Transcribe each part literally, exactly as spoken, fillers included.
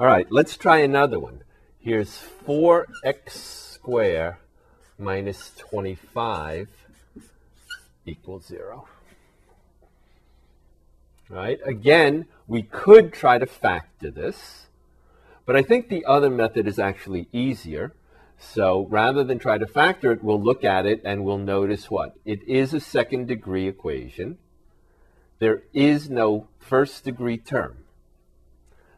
All right, let's try another one. Here's four x squared minus twenty-five equals zero. All right, again, we could try to factor this, but I think the other method is actually easier. So rather than try to factor it, we'll look at it and we'll notice what? It is a second degree equation. There is no first degree term.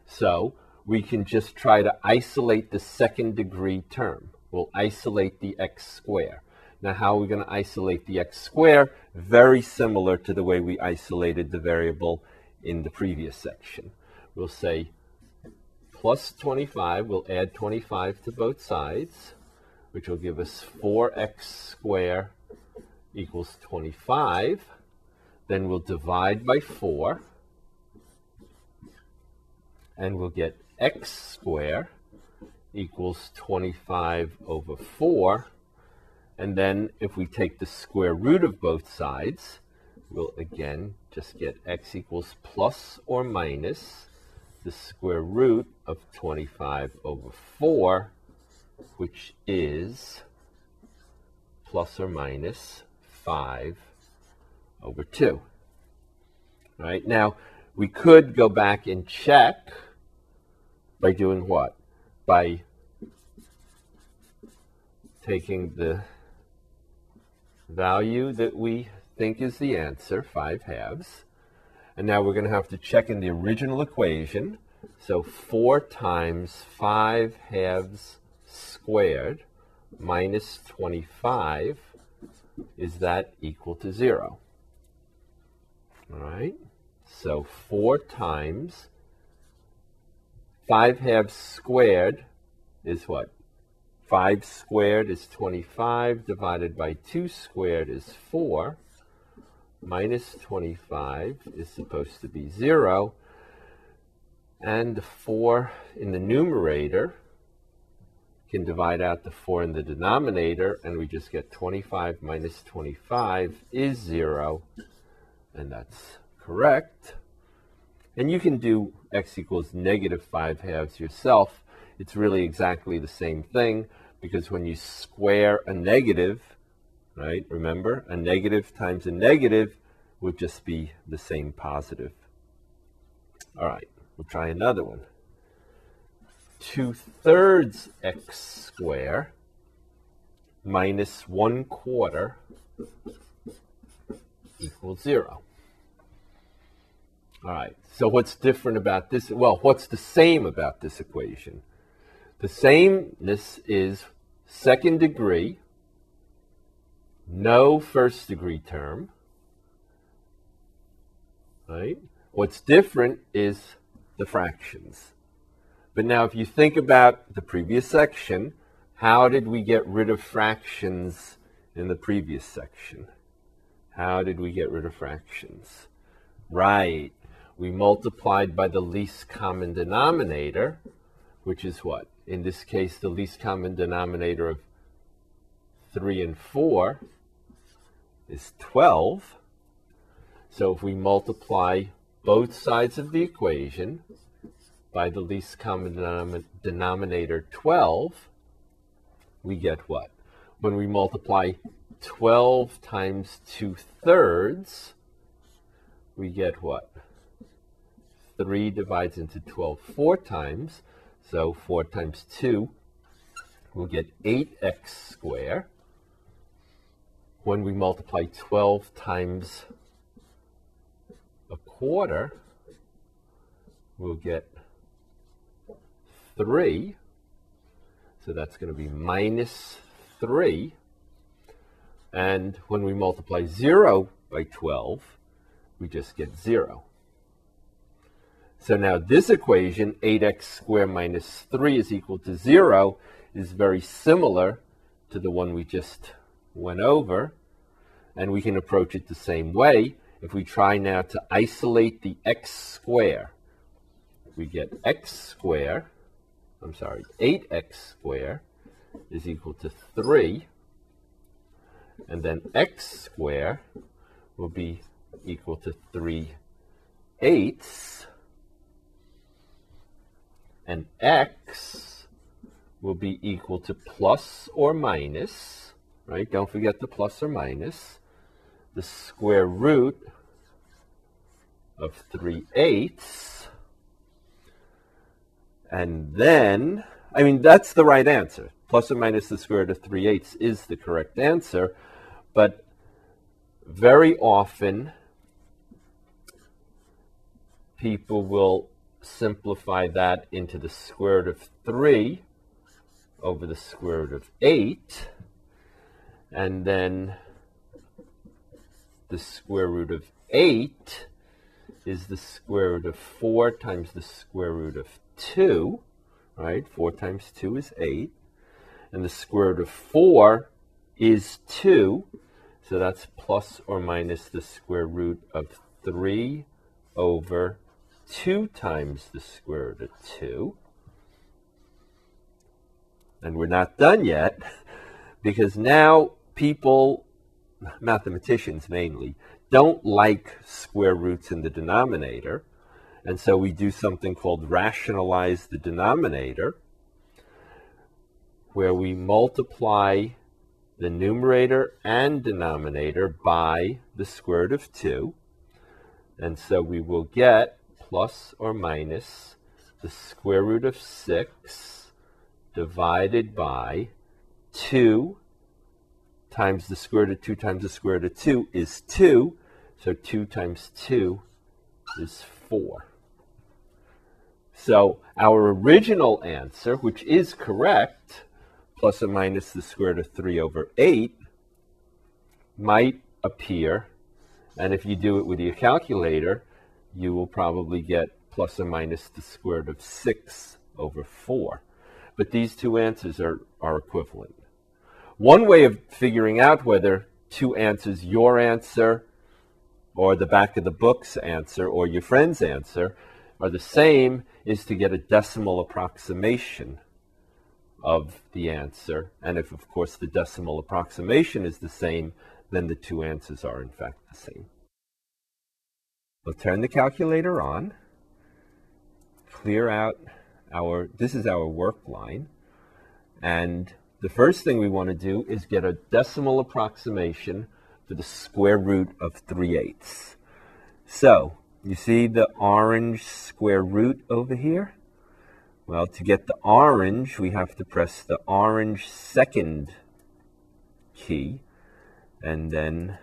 So we can just try to isolate the second degree term. We'll isolate the x squared. Now how are we going to isolate the x squared? Very similar to the way we isolated the variable in the previous section. We'll say plus twenty-five, we'll add twenty-five to both sides, which will give us four x squared equals twenty-five. Then we'll divide by four, and we'll get x squared equals twenty-five over four. And then if we take the square root of both sides, we'll again just get x equals plus or minus the square root of twenty-five over four, which is plus or minus five over two. All right, now we could go back and check by doing what? By taking the value that we think is the answer, five halves. And now we're going to have to check in the original equation. So four times five halves squared minus twenty-five, is that equal to zero? All right. So four times five halves squared is what? five squared is twenty-five divided by two squared is four. Minus twenty-five is supposed to be zero. And the four in the numerator can divide out the four in the denominator, and we just get twenty-five minus twenty-five is zero. And that's correct. And you can do x equals negative five halves yourself. It's really exactly the same thing, because when you square a negative, right, remember, a negative times a negative would just be the same positive. All right, we'll try another one. two thirds x squared minus one quarter equals zero. All right, so what's different about this? Well, what's the same about this equation? The sameness is second degree, no first degree term, right? What's different is the fractions. But now if you think about the previous section, how did we get rid of fractions in the previous section? How did we get rid of fractions? Right. We multiplied by the least common denominator, which is what? In this case, the least common denominator of three and four is twelve. So if we multiply both sides of the equation by the least common denom- denominator twelve, we get what? When we multiply twelve times two thirds, we get what? three divides into twelve four times. So four times two, we'll get eight x squared. When we multiply twelve times a quarter, we'll get three. So that's going to be minus three. And when we multiply zero by twelve, we just get zero. So now this equation, eight x squared minus three is equal to zero, is very similar to the one we just went over. And we can approach it the same way. If we try now to isolate the x squared, we get x squared, I'm sorry, eight x squared is equal to three. And then x squared will be equal to three eighths. and x will be equal to plus or minus, right? Don't forget the plus or minus, the square root of three eighths, and then, I mean, that's the right answer. Plus or minus the square root of three eighths is the correct answer, but very often people will simplify that into the square root of three over the square root of eight, and then the square root of eight is the square root of four times the square root of two, right? four times two is eight, and the square root of four is two, so that's plus or minus the square root of three over two times the square root of two. And we're not done yet, because now people, mathematicians mainly, don't like square roots in the denominator, and so we do something called rationalize the denominator, where we multiply the numerator and denominator by the square root of two, and so we will get plus or minus the square root of six divided by two times the square root of two times the square root of two is two, so two times two is four. So our original answer, which is correct, plus or minus the square root of three over eight, might appear, and if you do it with your calculator, you will probably get plus or minus the square root of six over four. But these two answers are, are equivalent. One way of figuring out whether two answers, your answer or the back of the book's answer or your friend's answer, are the same, is to get a decimal approximation of the answer. And if, of course, the decimal approximation is the same, then the two answers are, in fact, the same. We'll turn the calculator on, clear out our, this is our work line, and the first thing we want to do is get a decimal approximation for the square root of three eighths. So, you see the orange square root over here? Well, to get the orange, we have to press the orange second key, and then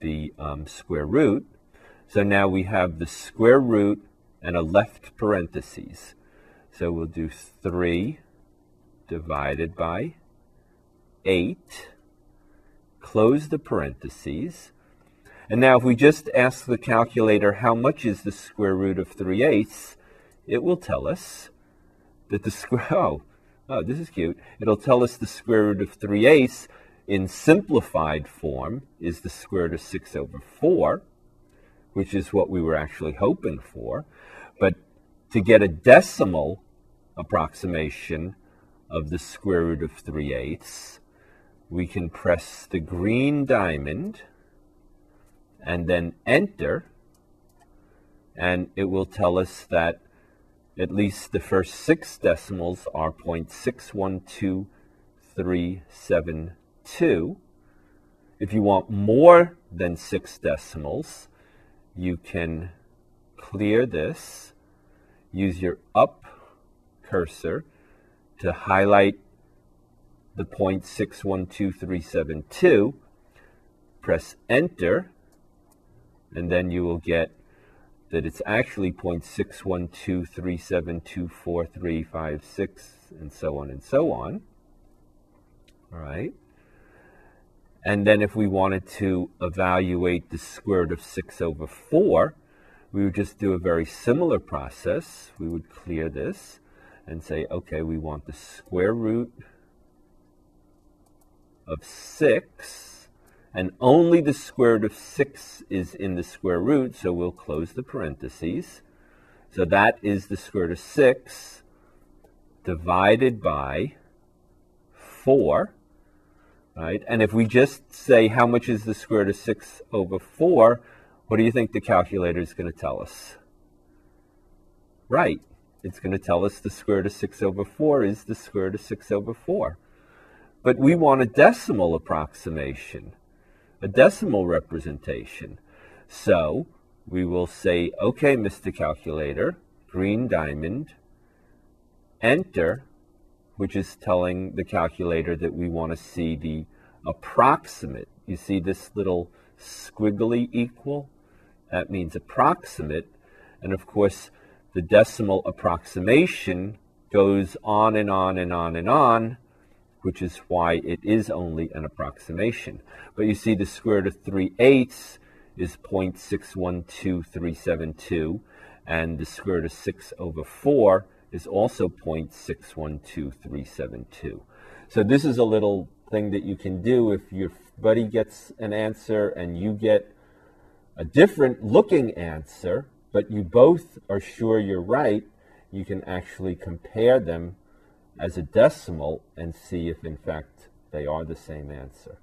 the um, square root. So now we have the square root and a left parentheses. So we'll do three divided by eight, close the parentheses. And now if we just ask the calculator how much is the square root of three eighths, it will tell us that the square, oh, oh, this is cute. It'll tell us the square root of three eighths in simplified form is the square root of six over four, which is what we were actually hoping for. But to get a decimal approximation of the square root of three eighths, we can press the green diamond and then enter, and it will tell us that at least the first six decimals are zero point six one two three seven two. If you want more than six decimals, you can clear this, use your up cursor to highlight the zero point six one two three seven two, press enter, and then you will get that it's actually zero point six one two three seven two four three five six, and so on and so on. All right. And then if we wanted to evaluate the square root of six over four, we would just do a very similar process. We would clear this and say, okay, we want the square root of six, and only the square root of six is in the square root, so we'll close the parentheses. So that is the square root of six divided by four. Right? And if we just say how much is the square root of six over four, what do you think the calculator is going to tell us? right. It's going to tell us the square root of six over four is the square root of six over four. But we want a decimal approximation, a decimal representation. So we will say, okay, Mister Calculator, green diamond, enter, which is telling the calculator that we want to see the approximate. You see this little squiggly equal? That means approximate. And of course, the decimal approximation goes on and on and on and on, which is why it is only an approximation. But you see the square root of three eighths is zero point six one two three seven two, and the square root of six over four is also zero point six one two three seven two. So this is a little thing that you can do if your buddy gets an answer and you get a different looking answer, but you both are sure you're right. You can actually compare them as a decimal and see if in fact they are the same answer.